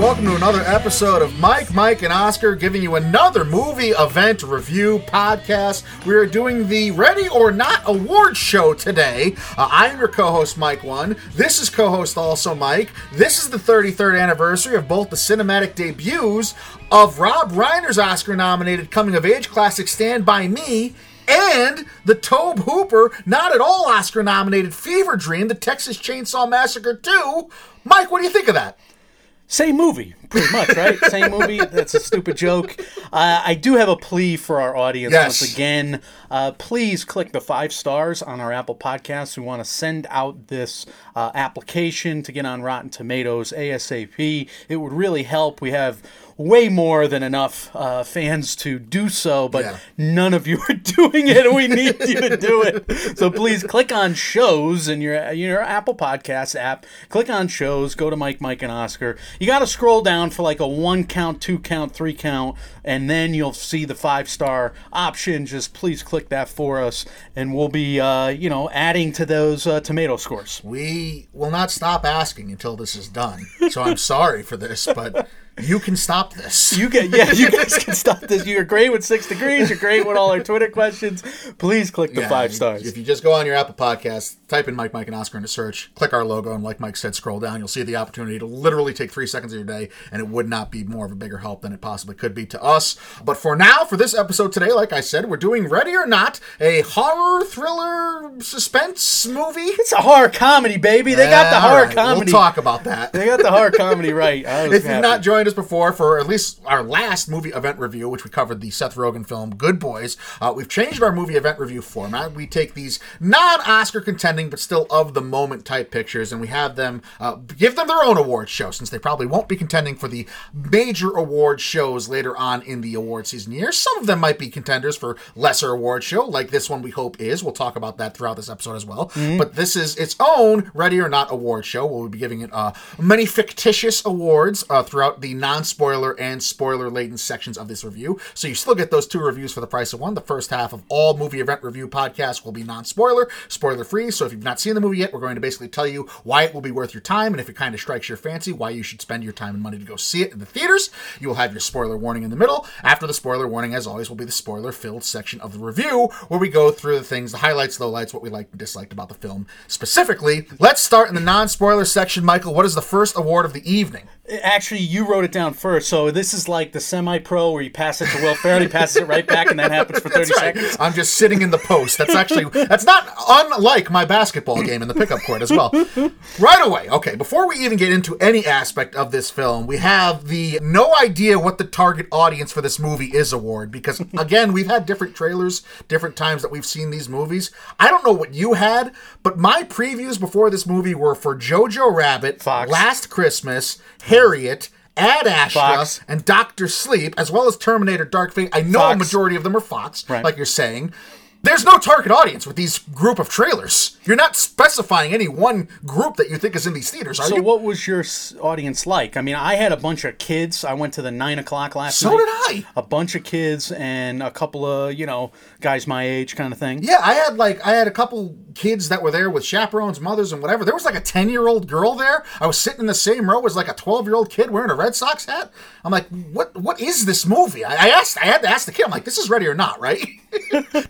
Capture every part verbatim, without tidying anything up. Welcome to another episode of Mike, Mike, and Oscar, giving you another movie event review podcast. We are doing the Ready or Not Award Show today. Uh, I am your co-host, Mike One. This is co-host also, Mike. This is the thirty-third anniversary of both the cinematic debuts of Rob Reiner's Oscar-nominated coming-of-age classic Stand By Me and the Tobe Hooper, not at all Oscar-nominated Fever Dream, The Texas Chainsaw Massacre two. Mike, what do you think of that? Same movie, pretty much, right? Same movie. That's a stupid joke. Uh, I do have a plea for our audience yes. once again. Uh, please click the five stars on our Apple Podcasts. We want to send out this uh, application to get on Rotten Tomatoes ASAP. It would really help. We have way more than enough uh, fans to do so, but yeah. none of you are doing it, and we need you to do it. So please click on shows in your your Apple Podcasts app. Click on shows. Go to Mike, Mike, and Oscar. You got to scroll down for like a one count, two count, three count, and then you'll see the five star option. Just please click that for us, and we'll be uh, you know adding to those uh, tomato scores. We will not stop asking until this is done. So I'm sorry for this, but. You can stop this. You can, yeah, you guys can stop this. You're great with Six Degrees. You're great with all our Twitter questions. Please click the yeah, five stars. If you just go on your Apple Podcast, type in Mike, Mike, and Oscar into search, click our logo, and like Mike said, scroll down. You'll see the opportunity to literally take three seconds of your day, and it would not be more of a bigger help than it possibly could be to us. But for now, for this episode today, like I said, we're doing Ready or Not, a horror, thriller, suspense movie. It's a horror comedy, baby. They got the horror right. comedy. We'll talk about that. They got the horror comedy right. I was if happy. You're not joined us before for at least our last movie event review, which we covered the Seth Rogen film Good Boys. Uh, we've changed our movie event review format. We take these non-Oscar contending but still of the moment type pictures, and we have them uh, give them their own award show, since they probably won't be contending for the major award shows later on in the award season year. Some of them might be contenders for lesser award show, like this one we hope is. We'll talk about that throughout this episode as well. Mm-hmm. But this is its own Ready or Not award show. We'll be giving it uh, many fictitious awards uh, throughout the non-spoiler and spoiler-laden sections of this review. So you still get those two reviews for the price of one. The first half of all movie event review podcasts will be non-spoiler, spoiler-free. So if you've not seen the movie yet, we're going to basically tell you why it will be worth your time, and if it kind of strikes your fancy, why you should spend your time and money to go see it in the theaters. You will have your spoiler warning in the middle. After the spoiler warning, as always, will be the spoiler-filled section of the review, where we go through the things, the highlights, lowlights, what we liked and disliked about the film specifically. Let's start in the non-spoiler section. Michael, what is the first award of the evening? Actually, you wrote it down first, so this is like the semi-pro where you pass it to Will Ferrell, he passes it right back, and that happens for thirty right. seconds. I'm just sitting in the post. That's actually, that's not unlike my basketball game in the pickup court as well. Right away, okay, before we even get into any aspect of this film, we have the no idea what the target audience for this movie is award, because, again, we've had different trailers, different times that we've seen these movies. I don't know what you had, but my previews before this movie were for Jojo Rabbit, Fox. Last Christmas, Harriet, Ad Astra, Fox. And Doctor Sleep, as well as Terminator Dark Fate. I know Fox. A majority of them are Fox, right. like you're saying. There's no target audience with these group of trailers. You're not specifying any one group that you think is in these theaters, are so you? So what was your audience like? I mean, I had a bunch of kids. I went to the nine o'clock last so night. So did I. A bunch of kids and a couple of, you know, guys my age kind of thing. Yeah, I had like, I had a couple kids that were there with chaperones, mothers, and whatever. There was like a ten-year-old girl there. I was sitting in the same row as like a twelve-year-old kid wearing a Red Sox hat. I'm like, what? What is this movie? I, I asked. I had to ask the kid. I'm like, this is Ready or Not, right?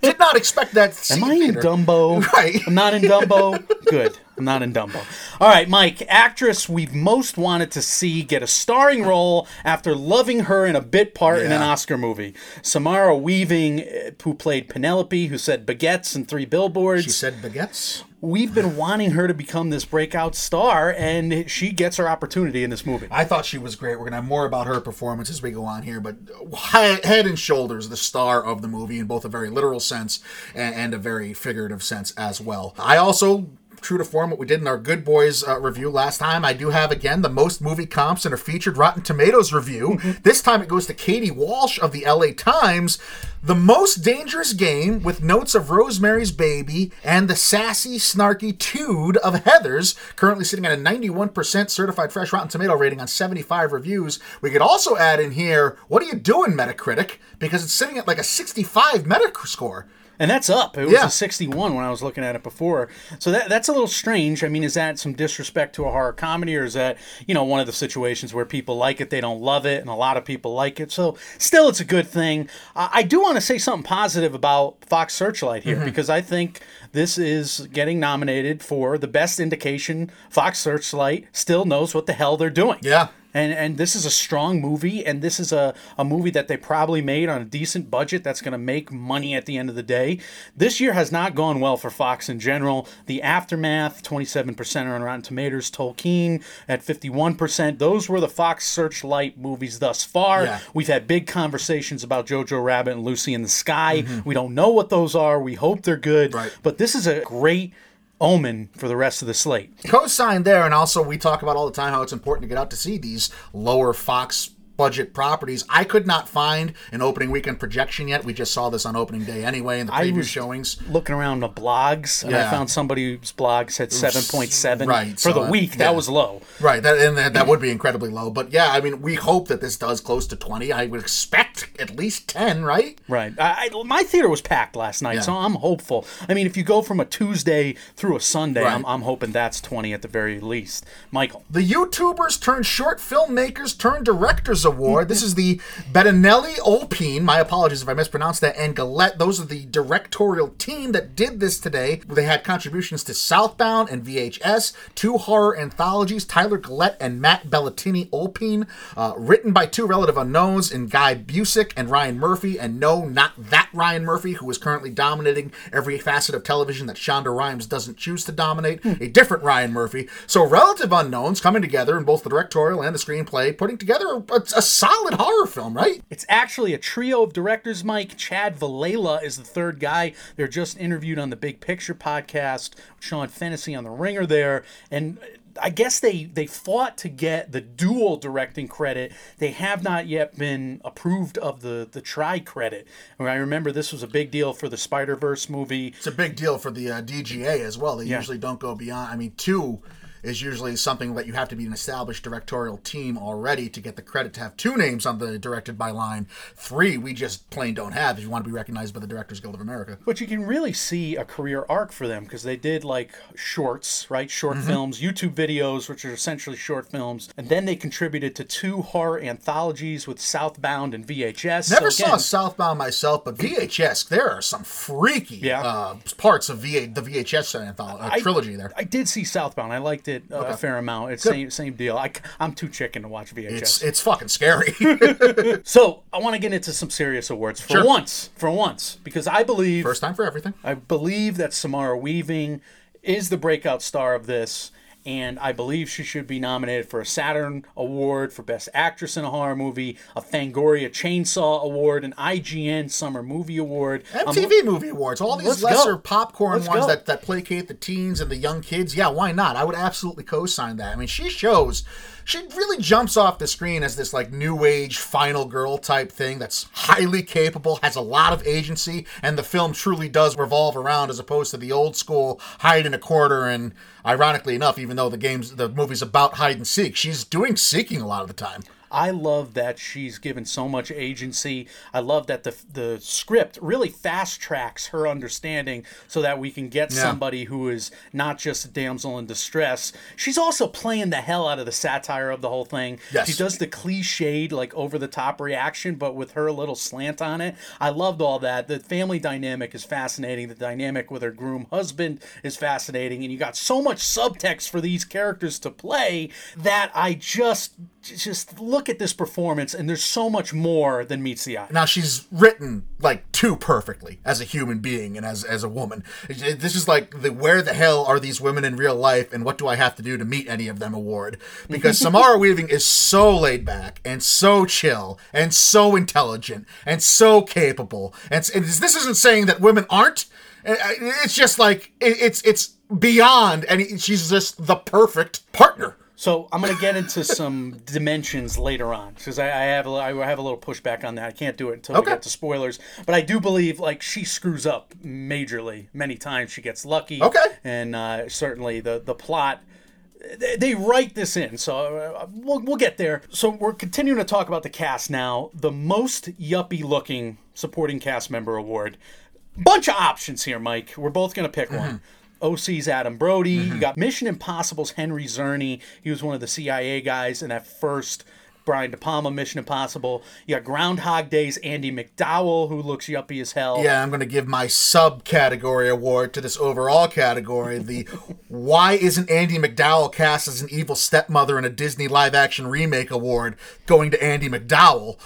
Did not expect that. Am I theater. in Dumbo? Right. I'm not in Dumbo. Good. I'm not in Dumbo. All right, Mike, actress we've most wanted to see get a starring role after loving her in a bit part yeah. in an Oscar movie. Samara Weaving, who played Penelope, who said baguettes in Three Billboards. She said baguettes? We've been wanting her to become this breakout star, and she gets her opportunity in this movie. I thought she was great. We're going to have more about her performance as we go on here, but head and shoulders, the star of the movie in both a very literal sense and a very figurative sense as well. I also... true to form what we did in our Good Boys uh, review last time. I do have, again, the most movie comps in a featured Rotten Tomatoes review. This time it goes to Katie Walsh of the L A Times. The Most Dangerous Game, with notes of Rosemary's Baby and the sassy, snarky toad of Heathers, currently sitting at a ninety-one percent certified fresh Rotten Tomato rating on seventy-five reviews. We could also add in here, what are you doing, Metacritic? Because it's sitting at like a sixty-five Metacritic score. And that's up. It was yeah. a sixty-one when I was looking at it before. So that that's a little strange. I mean, is that some disrespect to a horror comedy, or is that, you know, one of the situations where people like it, they don't love it, and a lot of people like it? So still, it's a good thing. Uh, I do want to say something positive about Fox Searchlight here, mm-hmm. because I think this is getting nominated for the best indication Fox Searchlight still knows what the hell they're doing. Yeah. And and this is a strong movie, and this is a, a movie that they probably made on a decent budget that's going to make money at the end of the day. This year has not gone well for Fox in general. The Aftermath, twenty-seven percent on Rotten Tomatoes, Tolkien at fifty-one percent. Those were the Fox Searchlight movies thus far. Yeah. We've had big conversations about Jojo Rabbit and Lucy in the Sky. Mm-hmm. We don't know what those are. We hope they're good. Right. But this is a great omen for the rest of the slate. Co-signed there, and also we talk about all the time how it's important to get out to see these lower Fox budget properties. I could not find an opening weekend projection yet. We just saw this on opening day anyway in the preview showings. Looking around the blogs, and yeah. I found somebody whose blog said seven point seven right, for so the that, week. Yeah. That was low. Right, that, and that, that would be incredibly low. But yeah, I mean, we hope that this does close to twenty. I would expect at least ten, right? Right. I, I, my theater was packed last night, yeah. so I'm hopeful. I mean, if you go from a Tuesday through a Sunday, right. I'm, I'm hoping that's twenty at the very least. Michael. The YouTubers turned short filmmakers turned directors award. This is the Bettinelli-Olpin, my apologies if I mispronounced that, and Gillette. Those are the directorial team that did this today. They had contributions to Southbound and V H S, two horror anthologies, Tyler Gillette and Matt Bellatini-Olpin, uh, written by two relative unknowns in Guy Busick and Ryan Murphy, and no, not that Ryan Murphy, who is currently dominating every facet of television that Shonda Rhimes doesn't choose to dominate, hmm. a different Ryan Murphy. So relative unknowns coming together in both the directorial and the screenplay, putting together a, a solid horror film, right? It's actually a trio of directors, Mike. Chad Vallela is the third guy. They're just interviewed on the Big Picture podcast. Sean Fennessy on the Ringer there. And I guess they, they fought to get the dual directing credit. They have not yet been approved of the, the tri-credit. I mean, I remember this was a big deal for the Spider-Verse movie. It's a big deal for the uh, D G A as well. They yeah. usually don't go beyond, I mean, two is usually something that you have to be an established directorial team already to get the credit to have two names on the directed by line. Three, we just plain don't have if you want to be recognized by the Directors Guild of America. But you can really see a career arc for them because they did like shorts, right? Short mm-hmm. films, YouTube videos, which are essentially short films. And then they contributed to two horror anthologies with Southbound and V H S. Never so again, saw Southbound myself, but V H S, there are some freaky yeah. uh, parts of v- the V H S anthology, uh, trilogy there. I, I did see Southbound. I liked it. It, uh, okay. A fair amount. It's Good. same same deal. I, I'm too chicken to watch V H S. It's, it's fucking scary. So I want to get into some serious awards for sure. once, for once, because I believe first time for everything. I believe that Samara Weaving is the breakout star of this. And I believe she should be nominated for a Saturn Award for Best Actress in a Horror Movie, a Fangoria Chainsaw Award, an I G N Summer Movie Award. M T V um, Movie Awards. All these lesser go. popcorn let's ones that, that placate the teens and the young kids. Yeah, why not? I would absolutely co-sign that. I mean, she shows... She really jumps off the screen as this like new age final girl type thing that's highly capable, has a lot of agency, and the film truly does revolve around as opposed to the old school hide in a corner. And ironically enough, even though the game's the movie's about hide and seek, she's doing seeking a lot of the time. I love that she's given so much agency. I love that the the script really fast tracks her understanding so that we can get yeah. somebody who is not just a damsel in distress. She's also playing the hell out of the satire of the whole thing. Yes. She does the cliched, like over-the-top reaction, but with her little slant on it. I loved all that. The family dynamic is fascinating. The dynamic with her groom husband is fascinating. And you got so much subtext for these characters to play that I just... Just look at this performance, and there's so much more than meets the eye. Now, she's written, like, too perfectly as a human being and as as a woman. This is like the where the hell are these women in real life, and what do I have to do to meet any of them award. Because Samara Weaving is so laid back, and so chill, and so intelligent, and so capable. And, and this isn't saying that women aren't. It's just like, it, it's, it's beyond, and she's just the perfect partner. So I'm going to get into some dimensions later on because I, I have a, I have a little pushback on that. I can't do it until okay. we get to spoilers. But I do believe like she screws up majorly many times. She gets lucky. Okay. And uh, certainly the, the plot... They write this in, so we'll, we'll get there. So we're continuing to talk about the cast now. The most yuppie-looking supporting cast member award. bunch of options here, Mike. We're both going to pick mm-hmm. one. O C's Adam Brody. Mm-hmm. You got Mission Impossible's Henry Czerny. He was one of the C I A guys in that first Brian De Palma Mission Impossible. You got Groundhog Day's Andy McDowell, who looks yuppie as hell. Yeah, I'm going to give my subcategory award to this overall category. The why isn't Andy McDowell cast as an evil stepmother in a Disney live-action remake award going to Andy McDowell?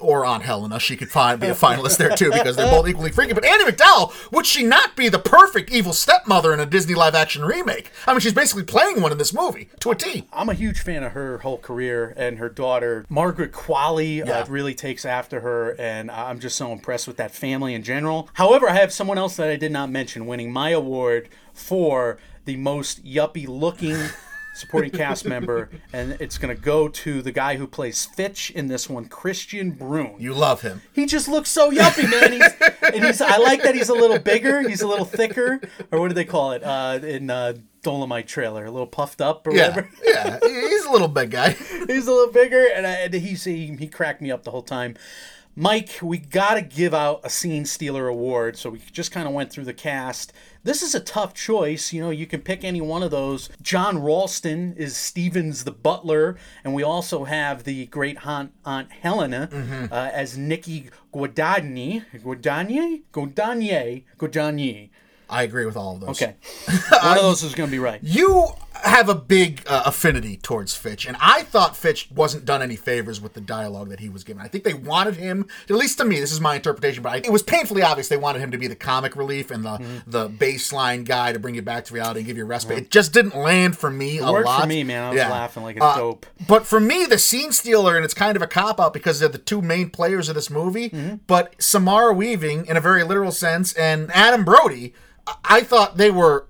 Or Aunt Helena, she could find, be a finalist there too, because they're both equally freaky. But Andy McDowell, would she not be the perfect evil stepmother in a Disney live-action remake? I mean, she's basically playing one in this movie, to a T. I'm a huge fan of her whole career and her daughter, Margaret Qualley, yeah. uh, really takes after her, and I'm just so impressed with that family in general. However, I have someone else that I did not mention winning my award for the most yuppie-looking supporting cast member, and it's going to go to the guy who plays Fitch in this one, Christian Bruhn. You love him. He just looks so yuppie, man. He's, and he's, I like that he's a little bigger, he's a little thicker, or what do they call it uh, in uh, Dolomite Trailer? A little puffed up or yeah, whatever. Yeah, he's a little big guy. He's a little bigger, and, I, and he's, he, he cracked me up the whole time. Mike, we got to give out a Scene Stealer award, so we just kind of went through the cast. This is a tough choice. You know, you can pick any one of those. John Ralston is Stevens the butler, and we also have the great Aunt, Aunt Helena mm-hmm. uh, as Nikki Guadagnini. Guadagnini? Guadagnini. Guadagnini. I agree with all of those. Okay. One of those is going to be right. You have a big uh, affinity towards Fitch, and I thought Fitch wasn't done any favors with the dialogue that he was given. I think they wanted him, at least to me, this is my interpretation, but I, it was painfully obvious they wanted him to be the comic relief and the, mm-hmm. the baseline guy to bring you back to reality and give you a respite. Mm-hmm. It just didn't land for me it a lot. It worked for me, man. I was yeah. laughing like a uh, dope. But for me, the Scene Stealer, and it's kind of a cop-out because they're the two main players of this movie, mm-hmm. but Samara Weaving, in a very literal sense, and Adam Brody, I thought they were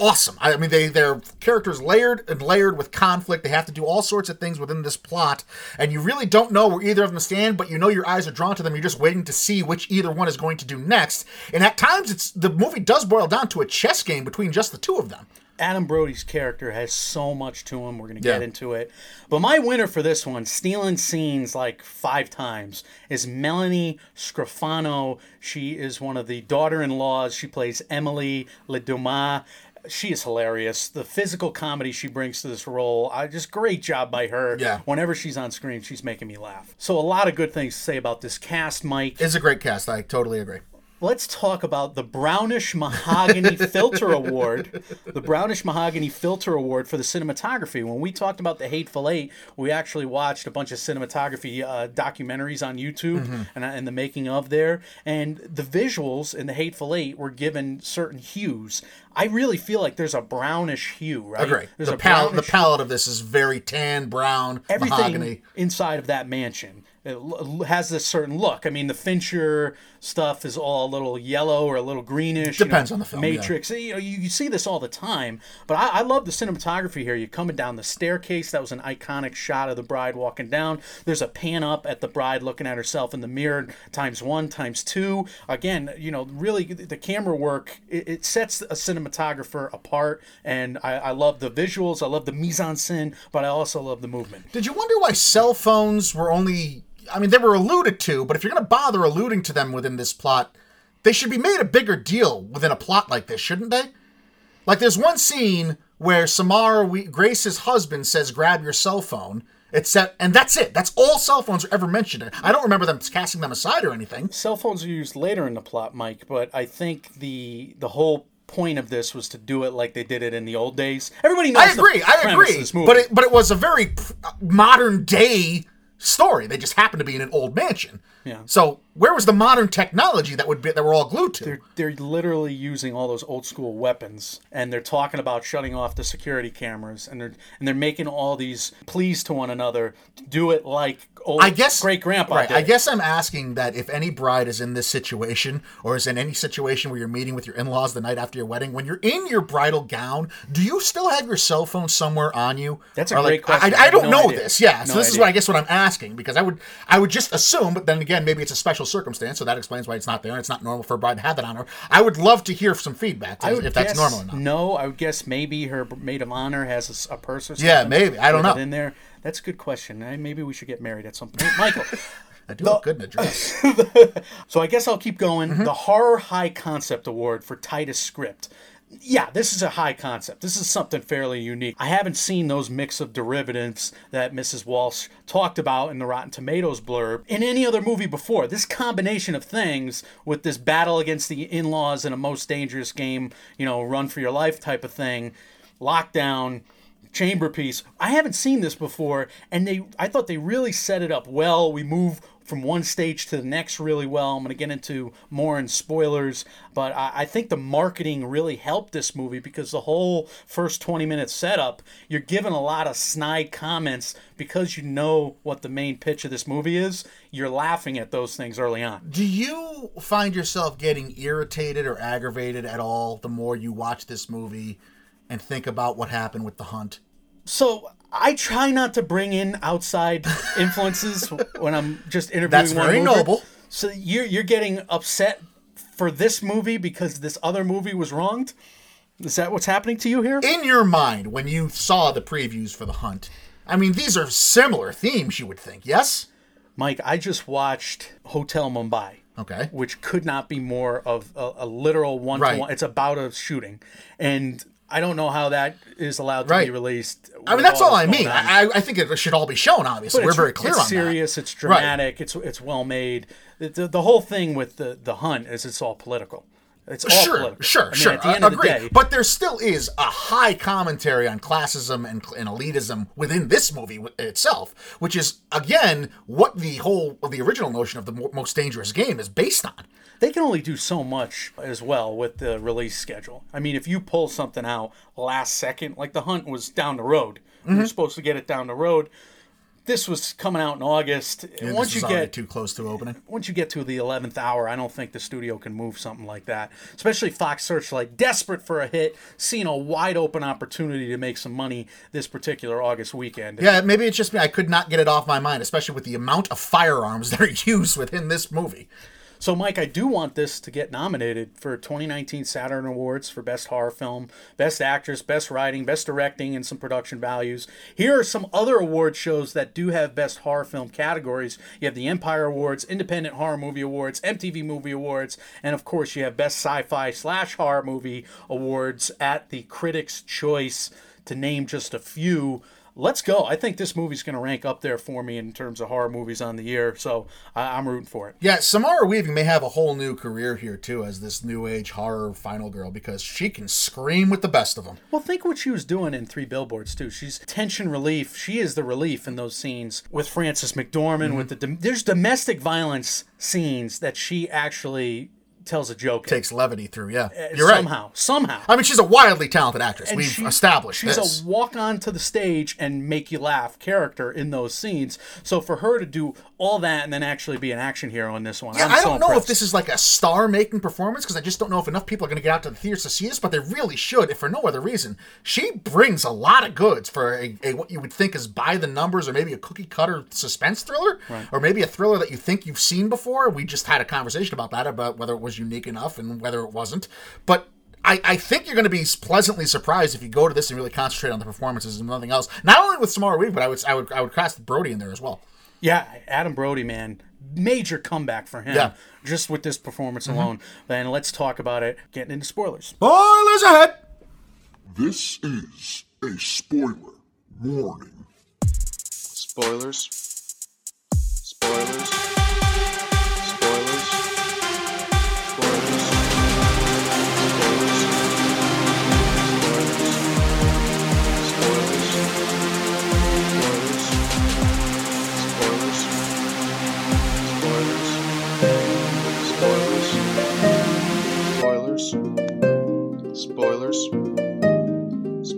awesome. I mean, they their characters layered and layered with conflict. They have to do all sorts of things within this plot, and you really don't know where either of them stand, but you know your eyes are drawn to them. You're just waiting to see which either one is going to do next. And at times, it's the movie does boil down to a chess game between just the two of them. Adam Brody's character has so much to him. We're going to yeah. get into it. But my winner for this one, stealing scenes like five times, is Melanie Scrofano. She is one of the daughter-in-laws. She plays Emily Ledumas. She is hilarious. The physical comedy she brings to this role, I just great job by her. Yeah. Whenever she's on screen, she's making me laugh. So a lot of good things to say about this cast, Mike. It's a great cast. I totally agree. Let's talk about the Brownish Mahogany Filter Award. The Brownish Mahogany Filter Award for the cinematography. When we talked about The Hateful Eight, we actually watched a bunch of cinematography uh, documentaries on YouTube mm-hmm. and, and the making of there. And the visuals in The Hateful Eight were given certain hues. I really feel like there's a brownish hue, right? Agree. There's the, a pal- the palette of this is very tan, brown, everything mahogany. Inside of that mansion. It has this certain look. I mean, the Fincher stuff is all a little yellow or a little greenish. Depends you know, on the film. Matrix. Yeah. You know, you see this all the time. But I, I love the cinematography here. You're coming down the staircase. That was an iconic shot of the bride walking down. There's a pan up at the bride looking at herself in the mirror times one, times two. Again, you know, really the camera work, it, it sets a cinematographer apart. And I, I love the visuals. I love the mise en scène, but I also love the movement. Did you wonder why cell phones were only... I mean, they were alluded to, but if you're going to bother alluding to them within this plot, they should be made a bigger deal within a plot like this, shouldn't they? Like, there's one scene where Samara, we, Grace's husband, says, grab your cell phone, except, and that's it. That's all cell phones are ever mentioned. I don't remember them casting them aside or anything. Cell phones are used later in the plot, Mike, but I think the the whole... point of this was to do it like they did it in the old days. Everybody knows. I agree. The I agree. Of this movie. But it, but it was a very modern day story. They just happened to be in an old mansion. Yeah. So where was the modern technology that would be that we're all glued to? They're, they're literally using all those old school weapons, and they're talking about shutting off the security cameras, and they're and they're making all these pleas to one another to do it like old I guess, great-grandpa right, did. I guess I'm asking that if any bride is in this situation, or is in any situation where you're meeting with your in-laws the night after your wedding, when you're in your bridal gown, do you still have your cell phone somewhere on you? That's a or great like, question. I, I, I don't no know idea. This. Yeah, no so this idea. Is what I guess what I'm asking, because I would I would just assume, but then again, maybe it's a special circumstance, so that explains why it's not there, and it's not normal for a bride to have that on her. I would love to hear some feedback to, if that's guess, normal or not. No, I would guess maybe her maid of honor has a, a purse or something. Yeah, maybe. I don't know. In there. That's a good question. Maybe we should get married at some point. Michael, I do look good in a dress. So I guess I'll keep going. Mm-hmm. The Horror High Concept Award for tightest script. Yeah, this is a high concept. This is something fairly unique. I haven't seen those mix of derivatives that Missus Walsh talked about in the Rotten Tomatoes blurb in any other movie before. This combination of things with this battle against the in-laws in a most dangerous game, you know, run for your life type of thing, lockdown, chamber piece. I haven't seen this before, and they I thought they really set it up well. We move from one stage to the next really well. I'm going to get into more in spoilers, but I, I think the marketing really helped this movie because the whole first twenty minute setup, you're given a lot of snide comments because you know what the main pitch of this movie is. You're laughing at those things early on. Do you find yourself getting irritated or aggravated at all the more you watch this movie and think about what happened with The Hunt? So I try not to bring in outside influences when I'm just interviewing. That's one very movie. Noble. So you're, you're getting upset for this movie because this other movie was wronged? Is that what's happening to you here? In your mind, when you saw the previews for The Hunt, I mean, these are similar themes, you would think, yes? Mike, I just watched Hotel Mumbai. Okay. Which could not be more of a, a literal one-to-one. Right. It's about a shooting. And I don't know how that is allowed to right. be released. I mean, that's all, all I mean. I, I think it should all be shown, obviously. But We're very clear on that. It's serious. It's dramatic. Right. It's it's well-made. The, the, the whole thing with the, the Hunt is it's all political. It's all sure, political. Sure, I mean, sure, sure. Agreed. The day, but there still is a high commentary on classism and, and elitism within this movie itself, which is, again, what the whole, the original notion of the most dangerous game is based on. They can only do so much as well with the release schedule. I mean, if you pull something out last second, like The Hunt was down the road. Mm-hmm. We were supposed to get it down the road. This was coming out in August. Yeah, and once this was you get too close to opening. Once you get to the eleventh hour, I don't think the studio can move something like that. Especially Fox Searchlight, desperate for a hit, seeing a wide open opportunity to make some money this particular August weekend. Yeah, maybe it's just me. I could not get it off my mind, especially with the amount of firearms that are used within this movie. So, Mike, I do want this to get nominated for twenty nineteen Saturn Awards for Best Horror Film, Best Actress, Best Writing, Best Directing, and some production values. Here are some other award shows that do have Best Horror Film categories. You have the Empire Awards, Independent Horror Movie Awards, M T V Movie Awards, and, of course, you have Best Sci-Fi slash Horror Movie Awards at the Critics' Choice, to name just a few. Let's go. I think this movie's going to rank up there for me in terms of horror movies on the year, so I'm rooting for it. Yeah, Samara Weaving may have a whole new career here, too, as this new age horror final girl, because she can scream with the best of them. Well, think what she was doing in Three Billboards, too. She's tension relief. She is the relief in those scenes with Frances McDormand. Mm-hmm. With the dom- There's domestic violence scenes that she actually tells a joke. Takes in. Levity through, yeah. Uh, You're somehow, right. Somehow. I mean, she's a wildly talented actress. And We've she, established she's this. She's a walk onto the stage and make you laugh character in those scenes. So for her to do all that and then actually be an action hero in this one, yeah, I'm I don't so know impressed. If this is like a star-making performance, because I just don't know if enough people are going to get out to the theaters to see this, but they really should, if for no other reason. She brings a lot of goods for a, a what you would think is by-the-numbers or maybe a cookie-cutter suspense thriller, right. Or maybe a thriller that you think you've seen before. We just had a conversation about that, about whether it was unique enough and whether it wasn't. But I, I think you're going to be pleasantly surprised if you go to this and really concentrate on the performances and nothing else. Not only with Samara Weaving, but I would I would I would cast Brody in there as well. Yeah, Adam Brody, man. Major comeback for him, yeah. Just with this performance mm-hmm. alone. Then let's talk about it. Getting into spoilers. Spoilers ahead! This is a spoiler warning. Spoilers. Spoilers. Spoilers.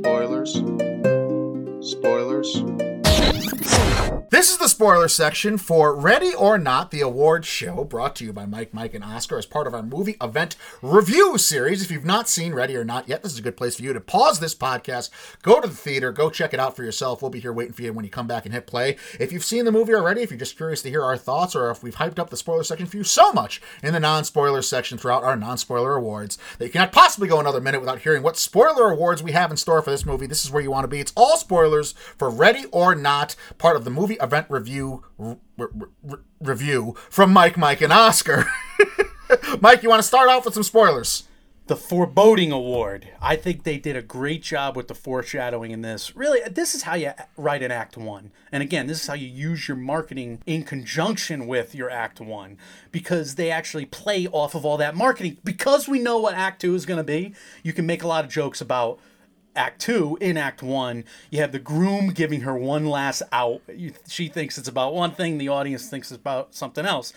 Spoilers. Spoilers. This is the spoiler section for Ready or Not, the award show brought to you by Mike, Mike, and Oscar as part of our movie event review series. If you've not seen Ready or Not yet, this is a good place for you to pause this podcast, go to the theater, go check it out for yourself. We'll be here waiting for you when you come back and hit play. If you've seen the movie already, if you're just curious to hear our thoughts, or if we've hyped up the spoiler section for you so much in the non-spoiler section throughout our non-spoiler awards that you cannot possibly go another minute without hearing what spoiler awards we have in store for this movie, this is where you want to be. It's all spoilers for Ready or Not, part of the movie event review review r- r- r- review from Mike, Mike, and Oscar. Mike, you want to start off with some spoilers? The Foreboding Award. I think they did a great job with the foreshadowing in this. Really, this is how you write an act one. And again, this is how you use your marketing in conjunction with your act one, because they actually play off of all that marketing. Because we know what act two is going to be, you can make a lot of jokes about act two in act one. You have the groom giving her one last out. She thinks it's about one thing. The audience thinks it's about something else.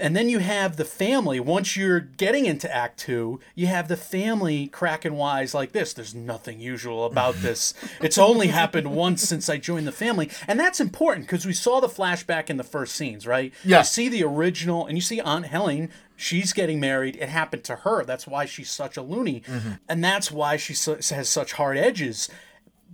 And then you have the family. Once you're getting into Act Two, you have the family cracking wise like this. There's nothing usual about this. It's only happened once since I joined the family. And that's important because we saw the flashback in the first scenes, right? Yeah. You see the original, and you see Aunt Helen. She's getting married. It happened to her. That's why she's such a loony. Mm-hmm. And that's why she has such hard edges.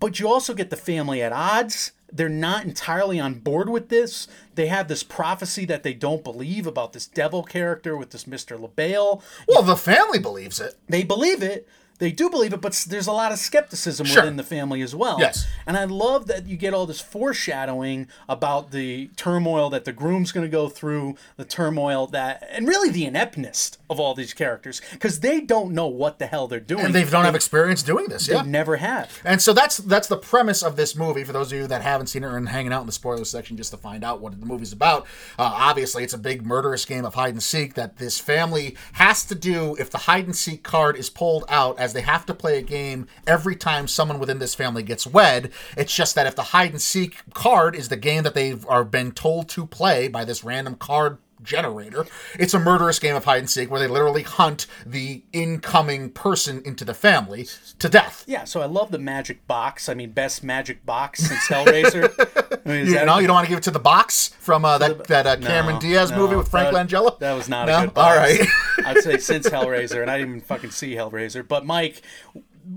But you also get the family at odds. They're not entirely on board with this. They have this prophecy that they don't believe about this devil character with this Mister LaBelle. Well, the family believes it. They believe it. They do believe it, but there's a lot of skepticism sure. within the family as well. Yes. And I love that you get all this foreshadowing about the turmoil that the groom's going to go through, the turmoil that, and really the ineptness of all these characters, because they don't know what the hell they're doing. And they don't they, have experience doing this. They yeah. never have. And so that's that's the premise of this movie, for those of you that haven't seen it or are hanging out in the spoiler section just to find out what the movie's about. Uh, obviously, it's a big murderous game of hide and seek that this family has to do if the hide and seek card is pulled out, as they have to play a game every time someone within this family gets wed. It's just that if the hide-and-seek card is the game that they are been told to play by this random card generator, it's a murderous game of hide-and-seek where they literally hunt the incoming person into the family to death. Yeah, so I love the magic box. I mean, best magic box since Hellraiser. I mean, you know, a... you don't want to give it to the box from uh, that, that uh, Cameron no, Diaz no, movie with Frank that, Langella? That was not no? a good box. All right. I'd say since Hellraiser, and I didn't even fucking see Hellraiser. But Mike,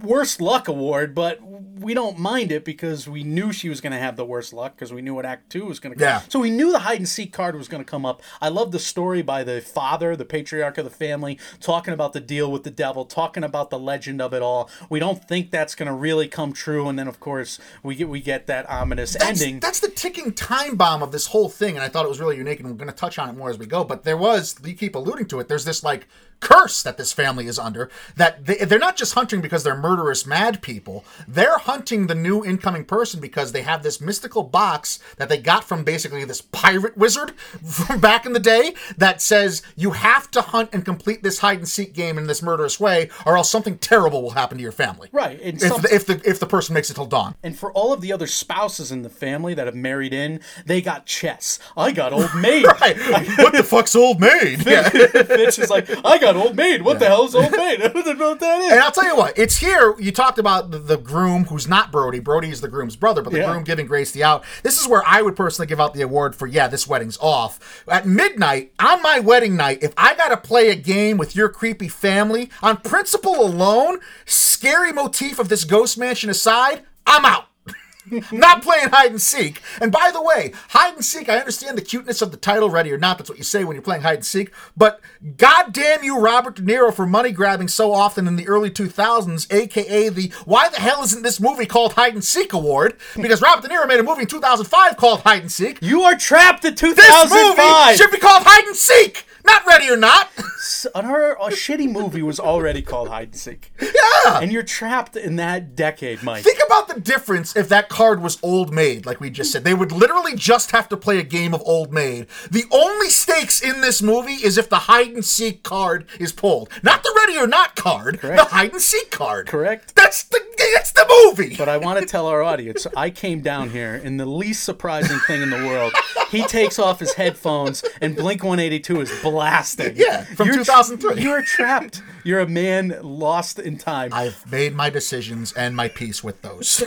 worst luck award, but we don't mind it because we knew she was going to have the worst luck because we knew what Act two was going to come. Yeah. So we knew the hide-and-seek card was going to come up. I love the story by the father, the patriarch of the family, talking about the deal with the devil, talking about the legend of it all. We don't think that's going to really come true, and then, of course, we get we get that ominous that's, ending. That's the ticking time bomb of this whole thing, and I thought it was really unique, and we're going to touch on it more as we go, but there was, you keep alluding to it, there's this, like, curse that this family is under, that they, they're not just hunting because they're murderous mad people. They're hunting the new incoming person because they have this mystical box that they got from basically this pirate wizard from back in the day that says you have to hunt and complete this hide and seek game in this murderous way or else something terrible will happen to your family. Right. If, some... the, if, the, if the person makes it till dawn. And for all of the other spouses in the family that have married in, they got chess. I got old maid. Right. What the fuck's old maid? Yeah. Bitch is like, I got old maid. What yeah. the hell is old maid? I don't know what that is. And I'll tell you what, it's here. You talked about the, the groom who's not Brody. Brody is the groom's brother, but the yeah. groom giving Grace the out. This is where I would personally give out the award for, yeah, this wedding's off. At midnight, on my wedding night, if I got to play a game with your creepy family, on principle alone, scary motif of this ghost mansion aside, I'm out. Not playing hide and seek. And by the way, hide and seek, I understand the cuteness of the title, Ready or Not, that's what you say when you're playing hide and seek, but goddamn you, Robert De Niro, for money grabbing so often in the early two thousands, aka the why the hell isn't this movie called Hide and Seek award, because Robert De Niro made a movie in two thousand five called Hide and Seek. You are trapped in two thousand five. This movie should be called Hide and Seek, not Ready or Not. Her a shitty movie was already called Hide and Seek. Yeah. And you're trapped in that decade, Mike. Think about the difference if that card was Old Maid, like we just said. They would literally just have to play a game of Old Maid. The only stakes in this movie is if the hide and seek card is pulled. Not the Ready or Not card, correct. The hide and seek card. Correct. That's the that's the movie. But I want to tell our audience, I came down here and the least surprising thing in the world, he takes off his headphones and Blink one eighty-two is blasting. Yeah, from you're two thousand three. Tra- you're trapped. You're a man lost in time. I've made my decisions and my peace with those.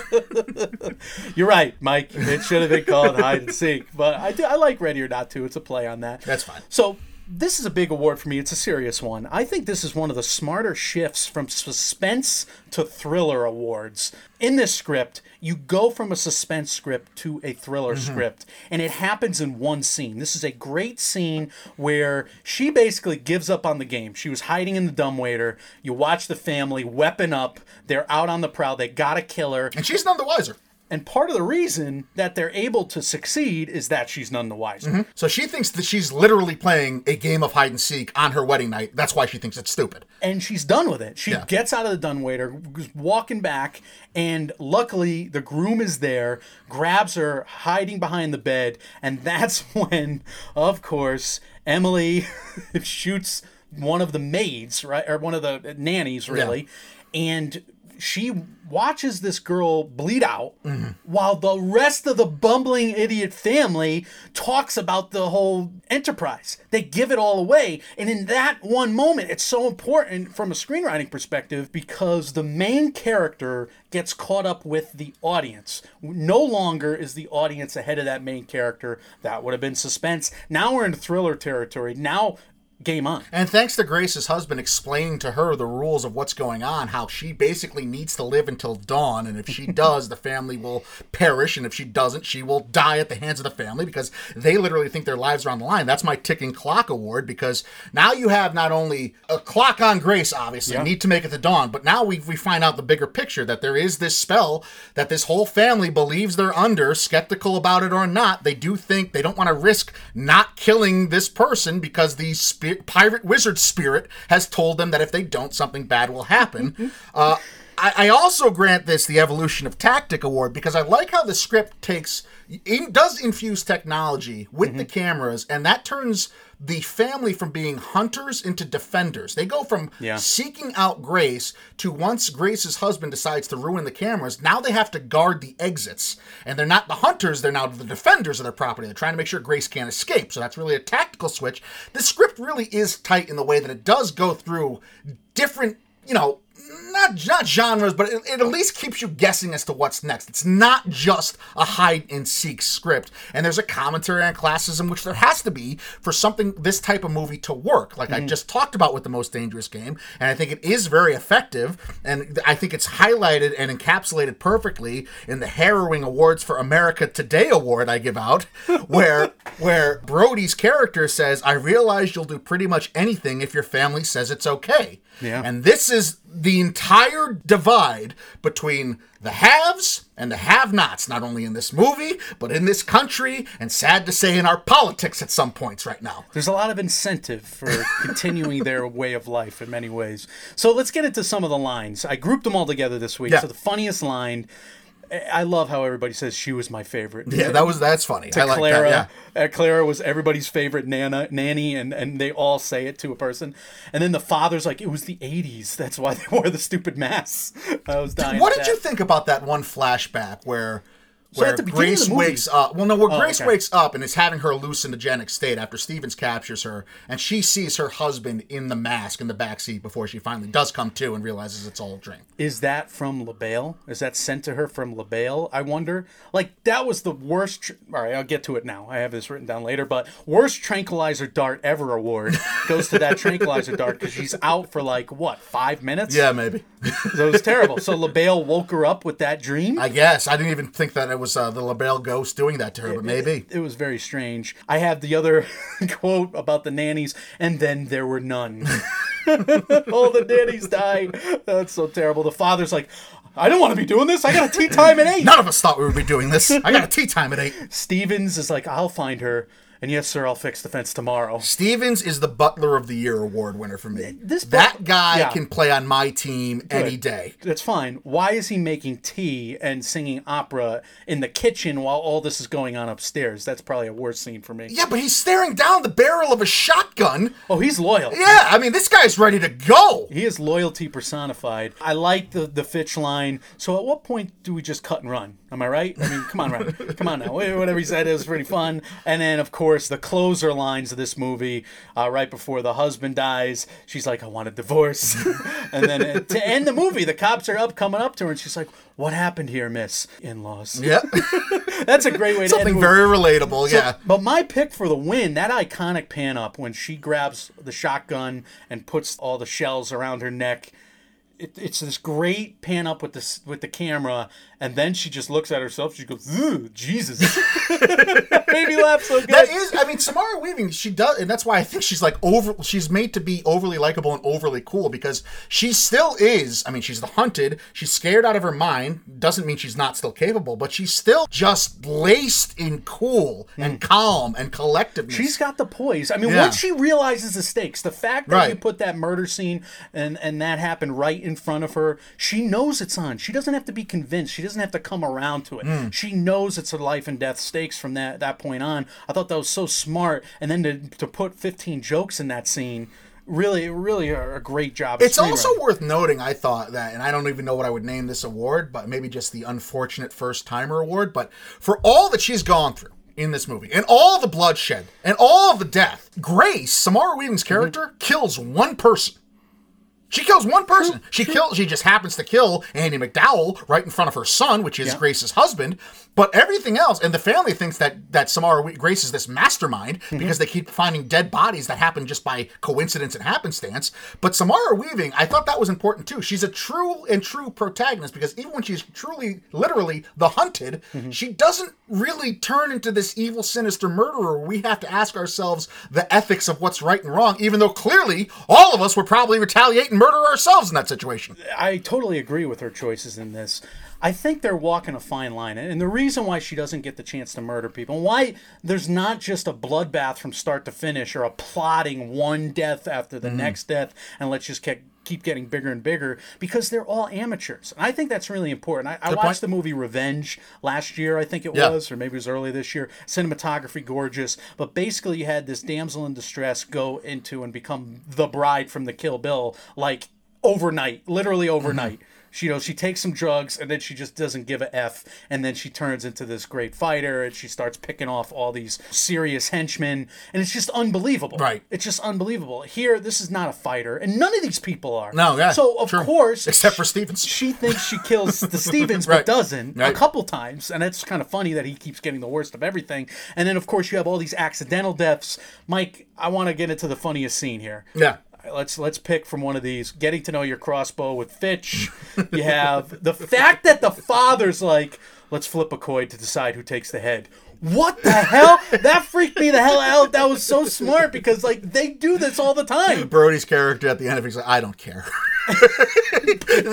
You're right, Mike. It should have been called Hide and Seek. But I do, I like Ready or Not, too. It's a play on that. That's fine. So this is a big award for me. It's a serious one. I think this is one of the smarter shifts from suspense to thriller awards. In this script, you go from a suspense script to a thriller mm-hmm. script, and it happens in one scene. This is a great scene where she basically gives up on the game. She was hiding in the dumbwaiter. You watch the family weapon up. They're out on the prowl. They gotta kill her. And she's none the wiser. And part of the reason that they're able to succeed is that she's none the wiser. Mm-hmm. So she thinks that she's literally playing a game of hide and seek on her wedding night. That's why she thinks it's stupid. And she's done with it. She yeah. gets out of the dumbwaiter, walking back, and luckily the groom is there, grabs her, hiding behind the bed, and that's when, of course, Emily shoots one of the maids, right, or one of the nannies, really, yeah. and she watches this girl bleed out mm-hmm. while the rest of the bumbling idiot family talks about the whole enterprise. They give it all away. And in that one moment, it's so important from a screenwriting perspective because the main character gets caught up with the audience. No longer is the audience ahead of that main character. That would have been suspense. Now we're in thriller territory. Now... game on. And thanks to Grace's husband explaining to her the rules of what's going on, how she basically needs to live until dawn, and if she does, the family will perish, and if she doesn't, she will die at the hands of the family, because they literally think their lives are on the line. That's my ticking clock award, because now you have not only a clock on Grace, obviously, yeah. need to make it to dawn, but now we we find out the bigger picture, that there is this spell that this whole family believes they're under, skeptical about it or not. They do think they don't want to risk not killing this person, because the spirit pirate wizard spirit has told them that if they don't, something bad will happen. Mm-hmm. Uh, I, I also grant this the Evolution of Tactic Award, because I like how the script takes, it does infuse technology with mm-hmm. the cameras, and that turns the family from being hunters into defenders. They go from yeah. seeking out Grace to, once Grace's husband decides to ruin the cameras, now they have to guard the exits. And they're not the hunters, they're now the defenders of their property. They're trying to make sure Grace can't escape. So that's really a tactical switch. The script really is tight in the way that it does go through different, you know, Not not genres, but it, it at least keeps you guessing as to what's next. It's not just a hide-and-seek script. And there's a commentary on classism, which there has to be for something, this type of movie to work, like mm-hmm. I just talked about with The Most Dangerous Game. And I think it is very effective, and I think it's highlighted and encapsulated perfectly in the harrowing Awards for America Today award I give out, where, where Brody's character says, "I realize you'll do pretty much anything if your family says it's okay." Yeah. And this is the entire divide between the haves and the have-nots, not only in this movie, but in this country, and sad to say in our politics at some points right now. There's a lot of incentive for continuing their way of life in many ways. So let's get into some of the lines. I grouped them all together this week. Yeah. So the funniest line... I love how everybody says she was my favorite. Yeah, that was that's funny. To I like Clara, that, yeah. uh, Clara was everybody's favorite nana, nanny, and, and they all say it to a person. And then the father's like, it was the eighties. That's why they wore the stupid masks. I was dying. Dude, what did that. you think about that one flashback where... So where Grace wakes up. Well, no, where oh, Grace okay. wakes up and is having her hallucinogenic state after Stevens captures her, and she sees her husband in the mask in the backseat before she finally does come to and realizes it's all a dream. Is that from LaBelle? Is that sent to her from LaBelle, I wonder? Like, that was the worst... Tr- all right, I'll get to it now. I have this written down later, but worst tranquilizer dart ever award goes to that tranquilizer dart, because she's out for, like, what, five minutes? Yeah, maybe. So it was terrible. So LaBelle woke her up with that dream? I guess. I didn't even think that... It was uh, the LaBelle ghost doing that to her, it, but maybe. It, it was very strange. I have the other quote about the nannies, and then there were none. All the nannies died. That's so terrible. The father's like, I don't want to be doing this. I got a tea time at eight. None of us thought we would be doing this. I got a tea time at eight. Stevens is like, I'll find her. And yes, sir, I'll fix the fence tomorrow. Stevens is the Butler of the Year award winner for me. This but- that guy yeah. can play on my team Good. any day. That's fine. Why is he making tea and singing opera in the kitchen while all this is going on upstairs? That's probably a worse scene for me. Yeah, but he's staring down the barrel of a shotgun. Oh, he's loyal. Yeah, I mean, this guy's ready to go. He is loyalty personified. I like the, the Fitch line. So at what point do we just cut and run? Am I right? I mean, come on, Ryan. Come on now. Whatever he said, it was pretty fun. And then, of course, the closer lines of this movie, uh, right before the husband dies, she's like, I want a divorce. And then uh, to end the movie, the cops are up coming up to her, and she's like, what happened here, miss? In-laws. Yeah. That's a great way to end the movie. Something very relatable, yeah. So, but my pick for the win, that iconic pan up when she grabs the shotgun and puts all the shells around her neck, it, it's this great pan up with, this, with the camera, And then she just looks at herself. She goes, ooh, Jesus. Made me laugh so good. That is, I mean, Samara Weaving, she does, and that's why I think she's like over, she's made to be overly likable and overly cool, because she still is, I mean, she's the hunted, she's scared out of her mind, doesn't mean she's not still capable, but she's still just laced in cool and mm. calm and collectiveness. She's got the poise. I mean, yeah. once she realizes the stakes, the fact that right. you put that murder scene and, and that happened right in front of her, she knows it's on. She doesn't have to be convinced. She doesn't have to come around to it. Mm. She knows it's a life and death stakes from that, that point on. I thought that was so smart. And then to, to put fifteen jokes in that scene, really, really a great job. It's also worth noting, I thought that, and I don't even know what I would name this award, but maybe just the unfortunate first timer award. But for all that she's gone through in this movie, and all the bloodshed, and all the death, Grace, Samara Weaving's character, mm-hmm. kills one person. She kills one person. She kills. She just happens to kill Andy McDowell right in front of her son, which is yeah. Grace's husband. But everything else, and the family thinks that that Samara Grace is this mastermind mm-hmm. because they keep finding dead bodies that happen just by coincidence and happenstance. But Samara Weaving, I thought that was important too. She's a true and true protagonist, because even when she's truly, literally the hunted, mm-hmm. she doesn't really turn into this evil, sinister murderer. We have to ask ourselves the ethics of what's right and wrong, even though clearly all of us would probably retaliate and murder ourselves in that situation. I totally agree with her choices in this. I think they're walking a fine line. And the reason why she doesn't get the chance to murder people, and why there's not just a bloodbath from start to finish, or a plotting one death after the mm-hmm. next death, and let's just get keep getting bigger and bigger, because they're all amateurs. And I think that's really important. I, I watched point. the movie Revenge last year, I think it yeah. was, or maybe it was early this year. Cinematography, gorgeous. But basically you had this damsel in distress go into and become the bride from the Kill Bill, like overnight, literally overnight. Mm-hmm. She, you know, she takes some drugs, and then she just doesn't give a F, and then she turns into this great fighter, and she starts picking off all these serious henchmen, and it's just unbelievable. Right. It's just unbelievable. Here, this is not a fighter, and none of these people are. No, yeah. So, of true. course... Except for Stevens. She thinks she kills the Stevens, right. but doesn't, right. a couple times, and that's kind of funny that he keeps getting the worst of everything. And then, of course, you have all these accidental deaths. Mike, I want to get into the funniest scene here. Yeah. Let's let's pick from one of these. Getting to know your crossbow with Fitch. You have the fact that the father's like, let's flip a coin to decide who takes the head. What the hell? That freaked me the hell out. That was so smart, because like they do this all the time. Brody's character at the end of it's like, I don't care.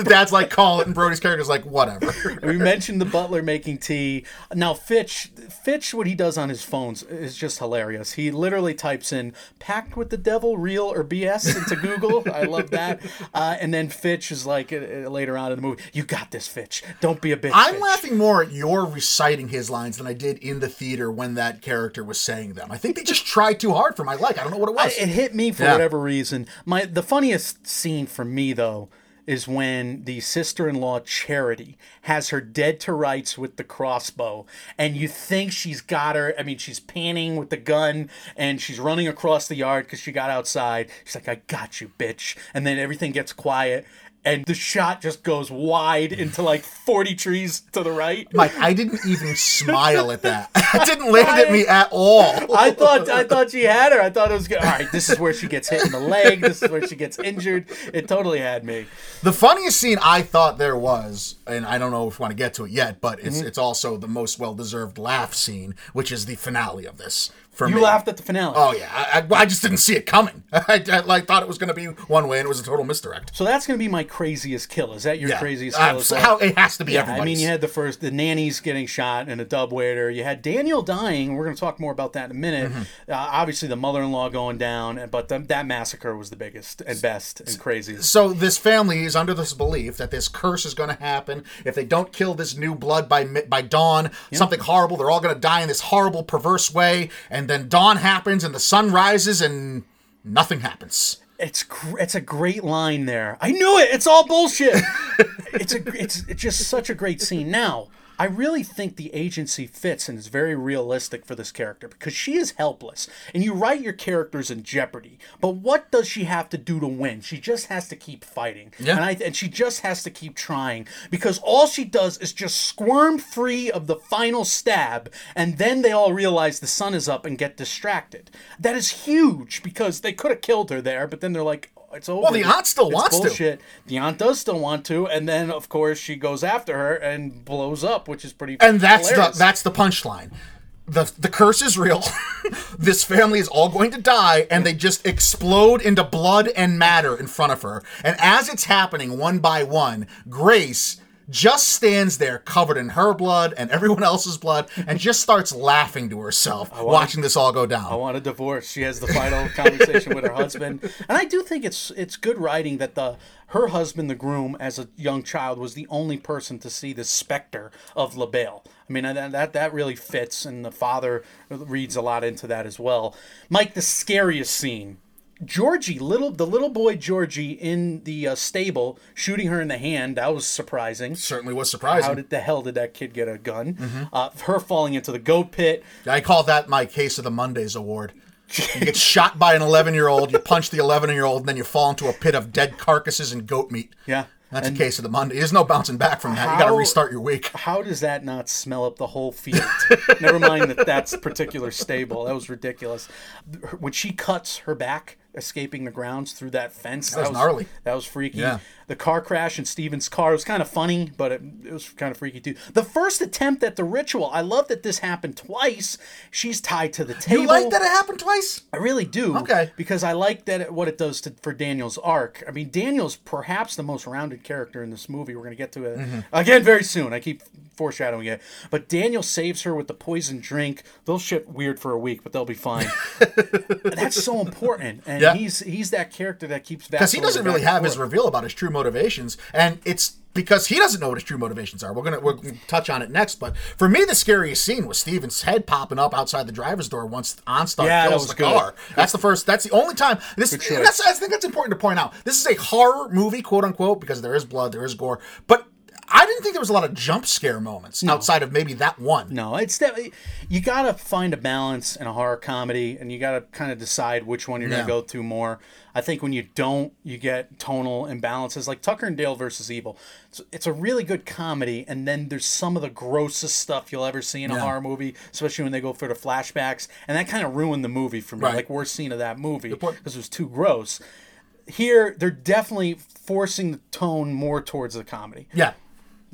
Dad's like, call it, and Brody's character's like, whatever. We mentioned the butler making tea. Now Fitch, Fitch, what he does on his phones is just hilarious. He literally types in "pact with the devil, real or B S" into Google. I love that. Uh, and then Fitch is like, uh, later on in the movie, "You got this, Fitch. Don't be a bitch." I'm Fitch. laughing more at your reciting his lines than I did in the theater when that character was saying them. I think they just tried too hard for my like. I don't know what it was. I, it hit me for yeah. whatever reason. My the funniest scene for me though. Is when the sister-in-law Charity has her dead to rights with the crossbow, and you think she's got her. I mean, she's panning with the gun, and she's running across the yard because she got outside. She's like, "I got you, bitch!" And then everything gets quiet. And the shot just goes wide into like forty trees to the right. Mike, I didn't even smile at that. It didn't land at me at all. I thought I thought she had her. I thought it was good. All right, this is where she gets hit in the leg. This is where she gets injured. It totally had me. The funniest scene I thought there was, and I don't know if we want to get to it yet, but it's mm-hmm. it's also the most well-deserved laugh scene, which is the finale of this. You me. laughed at the finale. Oh, yeah. I, I, I just didn't see it coming. I, I, I thought it was going to be one way, and it was a total misdirect. So that's going to be my craziest kill. Is that your yeah. craziest kill? Um, so how, it has to be yeah, everybody's. I mean, you had the first, the nannies getting shot and a dub waiter. You had Daniel dying. We're going to talk more about that in a minute. Mm-hmm. Uh, obviously, the mother-in-law going down, but the, that massacre was the biggest and best and craziest. So this family is under this belief that this curse is going to happen. If they don't kill this new blood by, by dawn, yep. something horrible, they're all going to die in this horrible, perverse way, and then dawn happens, and the sun rises, and nothing happens. It's gr- it's a great line there. I knew it. It's all bullshit. it's a it's, it's just such a great scene. Now, I really think the agency fits and is very realistic for this character, because she is helpless, and you write your characters in jeopardy. But what does she have to do to win? She just has to keep fighting, yeah. and I and she just has to keep trying, because all she does is just squirm free of the final stab, and then they all realize the sun is up and get distracted. That is huge, because they could have killed her there, but then they're like, it's over. Well, the aunt still it's wants bullshit. to. The aunt does still want to, and then of course she goes after her and blows up, which is pretty. And that's hilarious. the that's the punchline. The the curse is real. This family is all going to die, and they just explode into blood and matter in front of her. And as it's happening one by one, Grace just stands there covered in her blood and everyone else's blood and just starts laughing to herself want, watching this all go down. I want a divorce. She has the final conversation with her husband. And I do think it's it's good writing that the her husband, the groom, as a young child, was the only person to see the specter of LaBelle. I mean, that, that that really fits, and the father reads a lot into that as well. Mike, the scariest scene. Georgie, little the little boy Georgie in the uh, stable, shooting her in the hand. That was surprising. Certainly was surprising. How did the hell did that kid get a gun? Mm-hmm. Uh, her falling into the goat pit. I call that my Case of the Mondays award. You get shot by an eleven-year-old, you punch the eleven-year-old, and then you fall into a pit of dead carcasses and goat meat. Yeah. That's and a case of the Monday. There's no bouncing back from that. How, you got to restart your week. How does that not smell up the whole field? Never mind that that's particular stable. That was ridiculous. When she cuts her back, escaping the grounds through that fence. That, that was, was gnarly. That was freaky. Yeah. The car crash in Steven's car was kind of funny, but it, it was kind of freaky too. The first attempt at the ritual. I love that this happened twice. She's tied to the table. You like that it happened twice? I really do. Okay. Because I like that it, what it does to, for Daniel's arc. I mean, Daniel's perhaps the most rounded character in this movie. We're going to get to it mm-hmm. again very soon. I keep foreshadowing it. But Daniel saves her with the poison drink. They'll shit weird for a week, but they'll be fine. That's so important. And yeah. he's he's that character that keeps back. Because he doesn't really have forth. his reveal about his true motivations, and it's because he doesn't know what his true motivations are. We're gonna we'll touch on it next, but for me, the scariest scene was Steven's head popping up outside the driver's door once OnStar yeah, kills the good. car. That's the first. That's the only time. This. That's, I think that's important to point out. This is a horror movie, quote unquote, because there is blood, there is gore, but I didn't think there was a lot of jump scare moments no. outside of maybe that one. No, it's that you got to find a balance in a horror comedy, and you got to kind of decide which one you're yeah. going to go through more. I think when you don't, you get tonal imbalances, like Tucker and Dale versus Evil. It's, it's a really good comedy, and then there's some of the grossest stuff you'll ever see in a yeah. horror movie, especially when they go for the flashbacks, and that kind of ruined the movie for me, right. like worst scene of that movie, because it was too gross. Here, they're definitely forcing the tone more towards the comedy. Yeah.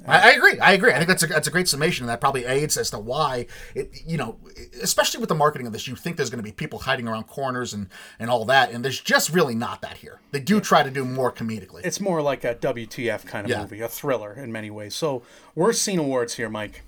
I, I agree. I agree. I think that's a, that's a great summation, and that probably aids as to why, it, you know, especially with the marketing of this, you think there's going to be people hiding around corners and, and all that, and there's just really not that here. They do try to do more comedically. It's more like a W T F kind of yeah. movie, a thriller in many ways. So, worst scene awards here, Mike.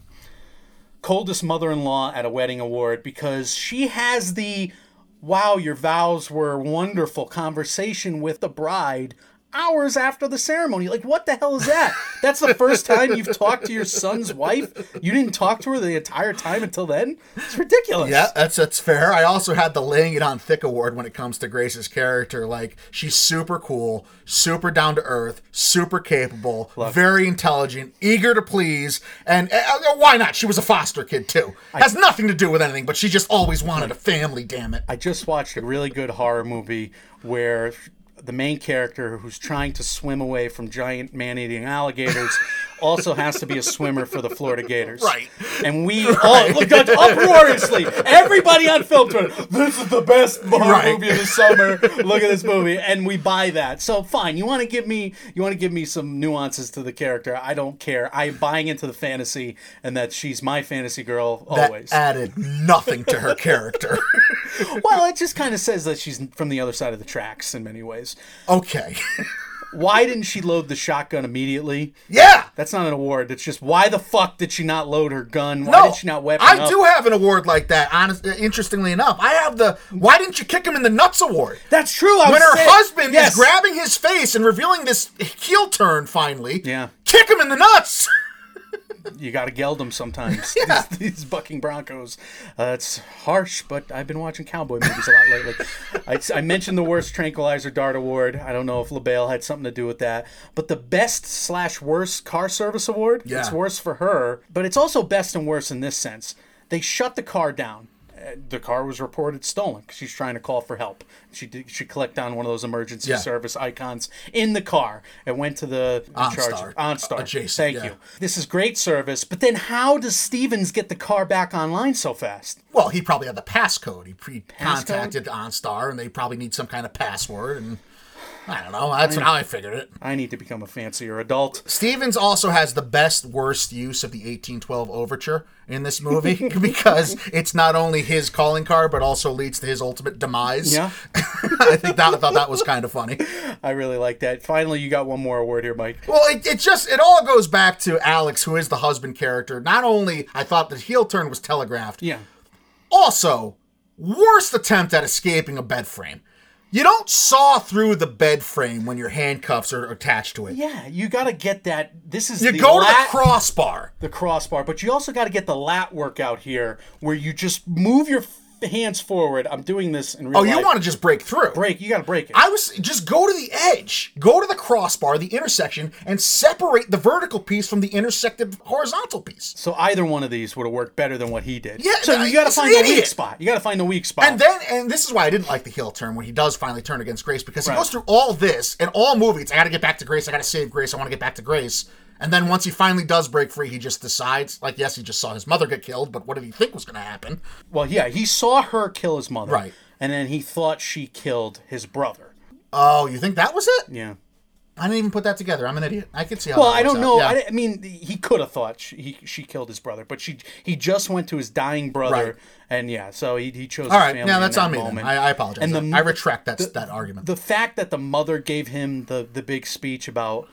Coldest mother-in-law at a wedding award, because she has the, wow, your vows were wonderful conversation with the bride hours after the ceremony. Like, what the hell is that? That's the first time you've talked to your son's wife? You didn't talk to her the entire time until then? It's ridiculous. Yeah, that's that's fair. I also had the Laying It On Thick award when it comes to Grace's character. Like, she's super cool, super down to earth, super capable, Love. very intelligent, eager to please, and uh, why not? She was a foster kid too. I, Has nothing to do with anything, but she just always wanted a family, damn it. I just watched a really good horror movie where the main character, who's trying to swim away from giant man-eating alligators, also has to be a swimmer for the Florida Gators. Right. And we right. all looked up uproariously. Everybody on film Twitter, this is the best horror right. movie of the summer. Look at this movie. And we buy that. So fine. You want to give me you want to give me some nuances to the character. I don't care. I'm buying into the fantasy and that she's my fantasy girl always. That added nothing to her character. Well, it just kind of says that she's from the other side of the tracks in many ways. Okay. Why didn't she load the shotgun immediately? Yeah! That's not an award. It's just, why the fuck did she not load her gun? Why no, did she not weapon I up? do have an award like that, honest, interestingly enough. I have the, why didn't you kick him in the nuts award? That's true. I when her saying, husband yes. is grabbing his face and revealing this heel turn finally, yeah. kick him in the nuts! You got to geld them sometimes. Yeah. These, these bucking Broncos. Uh, it's harsh, but I've been watching cowboy movies a lot lately. I, I mentioned the worst tranquilizer dart award. I don't know if LaBelle had something to do with that. But the best slash worst car service award, yeah. it's worse for her. But it's also best and worse in this sense. They shut the car down. The car was reported stolen because she's trying to call for help. She did, she clicked on one of those emergency yeah. service icons in the car. It went to the, the OnStar. OnStar. Adjacent, Thank yeah. you. This is great service. But then how does Stevens get the car back online so fast? Well, he probably had the passcode. He pre-contacted OnStar, and they probably need some kind of password. And I don't know. That's I, how I figured it. I need to become a fancier adult. Stevens also has the best, worst use of the eighteen twelve overture in this movie because it's not only his calling card, but also leads to his ultimate demise. Yeah. I think that I thought that was kind of funny. I really like that. Finally, you got one more award here, Mike. Well, it, it just, it all goes back to Alex, who is the husband character. Not only, I thought the heel turn was telegraphed. Yeah. Also, worst attempt at escaping a bed frame. You don't saw through the bed frame when your handcuffs are attached to it. Yeah, you got to get that. This is you the go lat, to the crossbar, the crossbar, but you also got to get the lat workout here, where you just move your f- hands forward. I'm doing this in real. Oh, life. You want to just break through? Break. You got to break it. I was just go to the edge, go to the crossbar, the intersection, and separate the vertical piece from the intersected horizontal piece. So either one of these would have worked better than what he did. Yeah. So you got to find the weak spot. You got to find the weak spot. And then, and this is why I didn't like the heel turn when he does finally turn against Grace, because right. he goes through all this and all movie. It's I got to get back to Grace. I got to save Grace. I want to get back to Grace. And then once he finally does break free, he just decides, like, yes, he just saw his mother get killed, but what did he think was going to happen? Well, yeah, he saw her kill his mother. Right. And then he thought she killed his brother. Oh, you think that was it? Yeah. I didn't even put that together. I'm an idiot. I could see how well, that Well, I don't out. know. Yeah. I, I mean, he could have thought she, he, she killed his brother, but she he just went to his dying brother. Right. And yeah, so he, he chose All his right. family All right, now that's that on moment. me then. I, I apologize. And the, I retract that, the, that argument. The fact that the mother gave him the, the big speech about...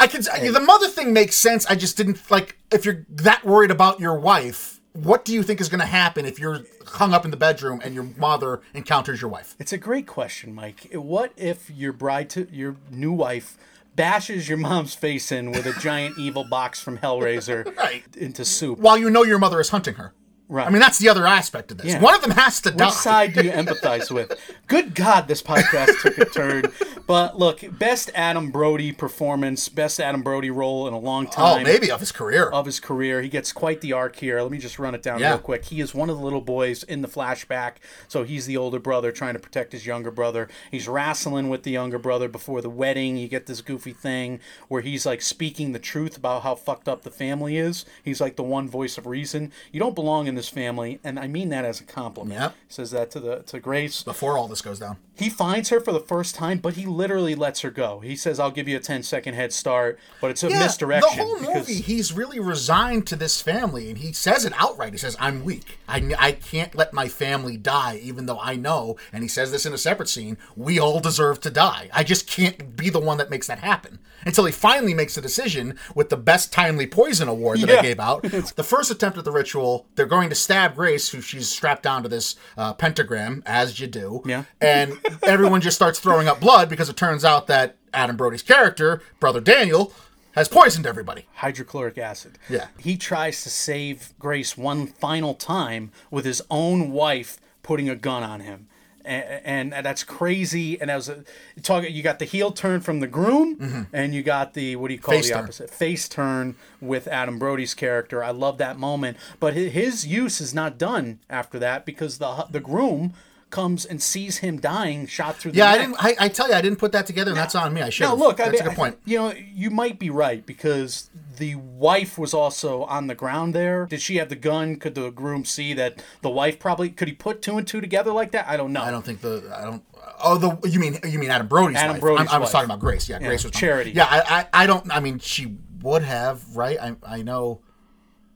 I could hey. The mother thing makes sense. I just didn't like if you're that worried about your wife, what do you think is going to happen if you're hung up in the bedroom and your mother encounters your wife? It's a great question, Mike. What if your bride to your new wife bashes your mom's face in with a giant evil box from Hellraiser right. into soup? While you know your mother is hunting her. Right. I mean, that's the other aspect of this. Yeah. One of them has to Which die. Which side do you empathize with? Good God, this podcast took a turn. But look, best Adam Brody performance, best Adam Brody role in a long time. Oh, maybe of his career. Of his career. He gets quite the arc here. Let me just run it down yeah. real quick. He is one of the little boys in the flashback. So he's the older brother trying to protect his younger brother. He's wrestling with the younger brother before the wedding. You get this goofy thing where he's like speaking the truth about how fucked up the family is. He's like the one voice of reason. You don't belong in this family, and I mean that as a compliment. Yep. He says that to the to Grace before all this goes down. He finds her for the first time, but he literally lets her go. He says, I'll give you a ten second head start, but it's a yeah, misdirection. The whole because... movie, he's really resigned to this family, and he says it outright. He says, I'm weak. I, I can't let my family die, even though I know, and he says this in a separate scene, we all deserve to die. I just can't be the one that makes that happen. Until he finally makes a decision with the best timely poison award that yeah. I gave out. The first attempt at the ritual, they're going to stab Grace, who she's strapped down to this uh, pentagram, as you do. Yeah. And everyone just starts throwing up blood because it turns out that Adam Brody's character, Brother Daniel, has poisoned everybody. Hydrochloric acid. Yeah. He tries to save Grace one final time with his own wife putting a gun on him. And, and that's crazy. And that was a, talk, you got the heel turn from the groom, mm-hmm. and you got the, what do you call Face the turn. opposite? Face turn with Adam Brody's character. I love that moment. But his use is not done after that because the the groom comes and sees him dying, shot through the yeah, neck. Yeah, I, I, I tell you, I didn't put that together, and now, that's on me. I should have. No, look, that's I mean, a good point. I, you know, you might be right, because the wife was also on the ground there. Did she have the gun? Could the groom see that the wife probably... Could he put two and two together like that? I don't know. I don't think the... I don't... Oh, the you mean you mean Adam Brody's Adam wife. Brody's I, I was wife. talking about Grace. Yeah, yeah Grace was... Charity. Yeah, I, I I don't... I mean, she would have, right? I, I know...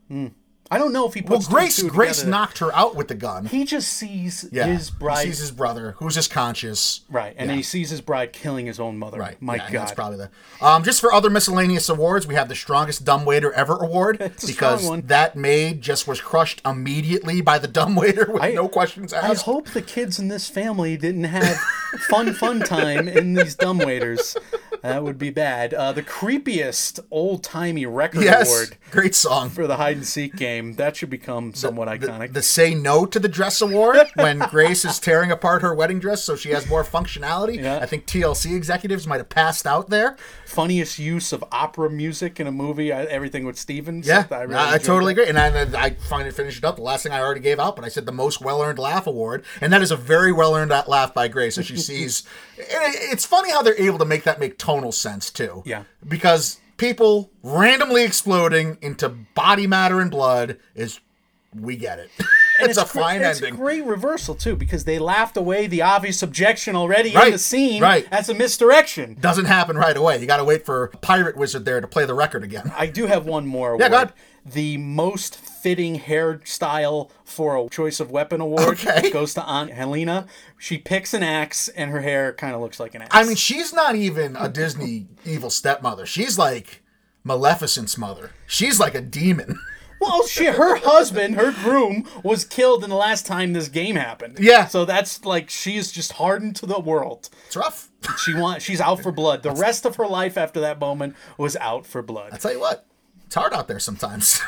Mm. I don't know if he puts. Well, Grace, Grace knocked her out with the gun. He just sees yeah. his bride. He sees his brother, who's just conscious. Right, and yeah. then he sees his bride killing his own mother. Right, my yeah, God, that's probably that. Um, just for other miscellaneous awards, we have the strongest dumbwaiter ever award because that maid just was crushed immediately by the dumbwaiter with I, no questions asked. I hope the kids in this family didn't have fun, fun time in these dumbwaiters. That would be bad. Uh, the creepiest old-timey record yes, award. Great song for the hide-and-seek game. That should become somewhat the, iconic. The, the Say No to the Dress Award when Grace is tearing apart her wedding dress so she has more functionality. Yeah. I think T L C executives might have passed out there. Funniest use of opera music in a movie, I, everything with Stevens. Yeah, I, really I, I totally that. agree. And I, I finally finished it up. The last thing I already gave out, but I said the most well-earned laugh award. And that is a very well-earned laugh by Grace as she sees. And it, it's funny how they're able to make that make tonal sense too. Yeah. Because... people randomly exploding into body matter and blood is, we get it. it's, it's a fine it's ending. It's a great reversal, too, because they laughed away the obvious objection already right, in the scene right. as a misdirection. Doesn't happen right away. You got to wait for Pirate Wizard there to play the record again. I do have one more award. Yeah, go ahead. The most fitting hairstyle for a choice of weapon award okay. goes to Aunt Helena. She picks an axe, and her hair kind of looks like an axe. I mean, she's not even a Disney evil stepmother. She's like Maleficent's mother. She's like a demon. Well, she, her husband, her groom, was killed in the last time this game happened. Yeah. So that's like, she is just hardened to the world. It's rough. She want, she's out for blood. The that's, rest of her life after that moment was out for blood. I'll tell you what. It's hard out there sometimes.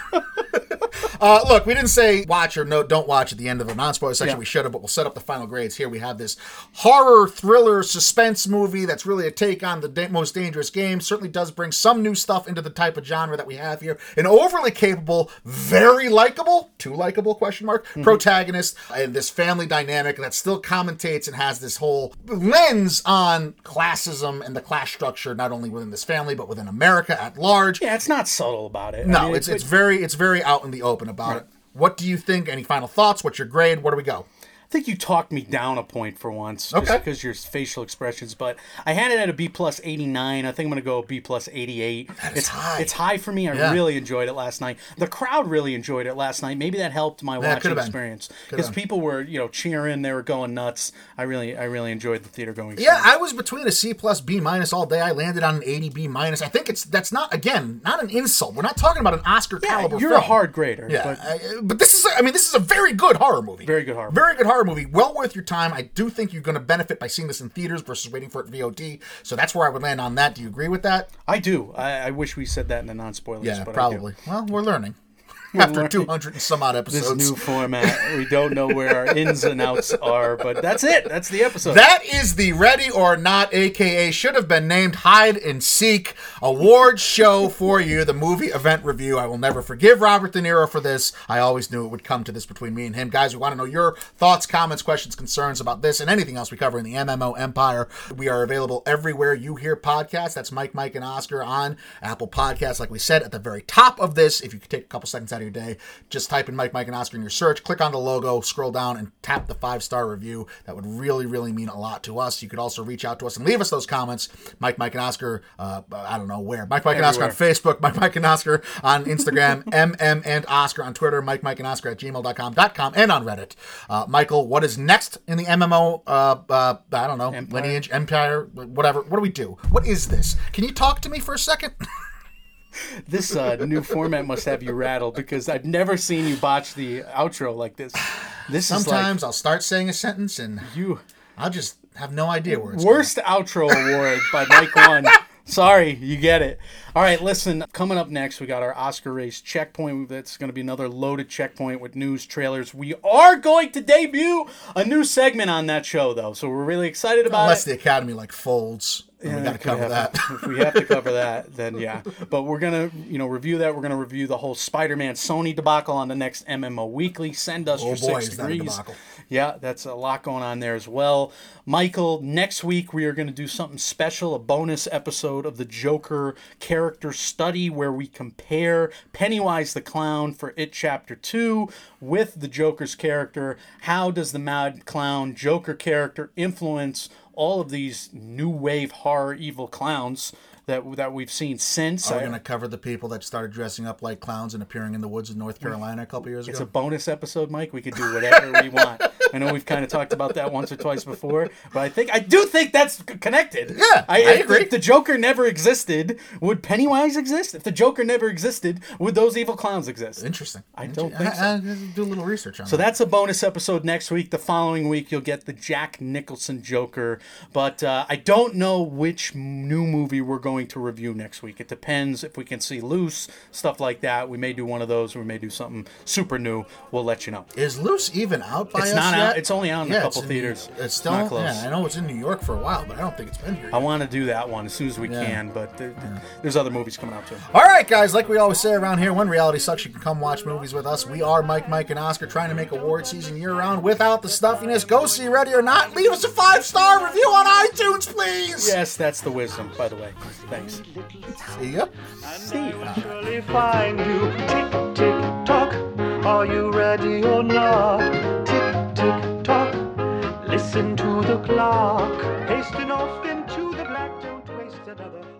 uh, look, we didn't say watch or no, don't watch at the end of the non-spoiler section. Yeah. We should have, but we'll set up the final grades here. We have this horror, thriller, suspense movie that's really a take on the da- most dangerous game. Certainly does bring some new stuff into the type of genre that we have here. An overly capable, very likable, too likable, question mark, mm-hmm. protagonist, and this family dynamic that still commentates and has this whole lens on classism and the class structure, not only within this family, but within America at large. Yeah, it's not subtle. About it. No, I mean, it's it's, it's very it's very out in the open about right. it. What do you think? Any final thoughts? What's your grade? Where do we go? I think you talked me down a point for once, okay, just because your facial expressions. But I had it at a B plus eighty nine. I think I'm going to go B plus eighty eight. It's high. It's high for me. I yeah. really enjoyed it last night. The crowd really enjoyed it last night. Maybe that helped my yeah, watching experience because people were you know cheering. They were going nuts. I really I really enjoyed the theater going. Yeah, experience. I was between a C plus B minus all day. I landed on an eighty B minus. I think it's that's not again not an insult. We're not talking about an Oscar yeah, caliber. You're film. a hard grader. Yeah, but, I, but this is a, I mean this is a very good horror movie. Very good horror. Movie. Very good horror. movie, well worth your time. I do think you're going to benefit by seeing this in theaters versus waiting for it V O D, so that's where I would land on that. Do you agree with that? I do. I, I wish we said that in the non-spoilers. Yeah, but probably. Well, we're learning. We're After learning. two hundred and some odd episodes. This new format, we don't know where our ins and outs are, but that's it. That's the episode. That is the Ready or Not, a k a should have been named Hide and Seek award show for you, the movie event review. I will never forgive Robert De Niro for this. I always knew it would come to this between me and him. Guys, we want to know your thoughts, comments, questions, concerns about this and anything else we cover in the M M O Empire. We are available everywhere you hear podcasts. That's Mike, Mike, and Oscar on Apple Podcasts. Like we said at the very top of this, if you could take a couple seconds out your day, just type in Mike, Mike, and Oscar in your search, click on the logo, scroll down, and tap the five-star review. That would really, really mean a lot to us. You could also reach out to us and leave us those comments. Mike, Mike, and Oscar, uh, I don't know where. Mike, Mike, and Oscar on Facebook. Mike, Mike, and Oscar on Instagram. M M and Oscar on Twitter. Mike, Mike, and Oscar at gmail dot com, and on Reddit. Uh, Michael, what is next in the M M O, uh, uh, I don't know, Empire. lineage, empire, whatever. What do we do? What is this? Can you talk to me for a second? This uh, new format must have you rattled because I've never seen you botch the outro like this. This Sometimes is like, I'll start saying a sentence and you, I'll just have no idea where it's Worst going. Outro award by Mike One. Sorry, you get it. All right, listen, coming up next, we got our Oscar race checkpoint. That's going to be another loaded checkpoint with news, trailers. We are going to debut a new segment on that show, though, so we're really excited about Unless it. Unless the Academy, like, folds. Yeah, we got to cover that. To, if we have to cover that, then yeah. But we're going to, you know, review that. We're going to review the whole Spider-Man Sony debacle on the next M M O Weekly. Send us oh your boy, six is degrees. That a debacle. Yeah, that's a lot going on there as well. Michael, next week we are going to do something special, a bonus episode of the Joker character study where we compare Pennywise the Clown for It Chapter two with the Joker's character. How does the Mad Clown Joker character influence all of these new wave horror evil clowns that that we've seen since? Are we going to cover the people that started dressing up like clowns and appearing in the woods in North Carolina a couple years ago? It's a bonus episode, Mike. We could do whatever we want. I know we've kind of talked about that once or twice before, but I think I do think that's connected. Yeah, I, I agree. If the Joker never existed, would Pennywise exist? If the Joker never existed, would those evil clowns exist? Interesting. I don't think so. I, I do a little research on that. So that's a bonus episode next week. The following week, you'll get the Jack Nicholson Joker, but uh, I don't know which new movie we're going Going to review next week. It depends if we can see Loose, stuff like that. We may do one of those. We may do something super new. We'll let you know. Is Loose even out by it's us not yet? Out. It's only out in yeah, a couple it's theaters. In, it's still not close. Yeah, I know it's in New York for a while, but I don't think it's been here yet. I want to do that one as soon as we yeah. can, but there, yeah. there's other movies coming out too. All right, guys. Like we always say around here, when reality sucks, you can come watch movies with us. We are Mike, Mike, and Oscar trying to make award season year-round without the stuffiness. Go see Ready or Not. Leave us a five-star review on iTunes, please. Yes, that's the wisdom, by the way. Thanks. See ya. And I will surely find you. Tick, tick, tock. Are you ready or not? Tick, tick, tock. Listen to the clock. Hasten off into the black. Don't waste another.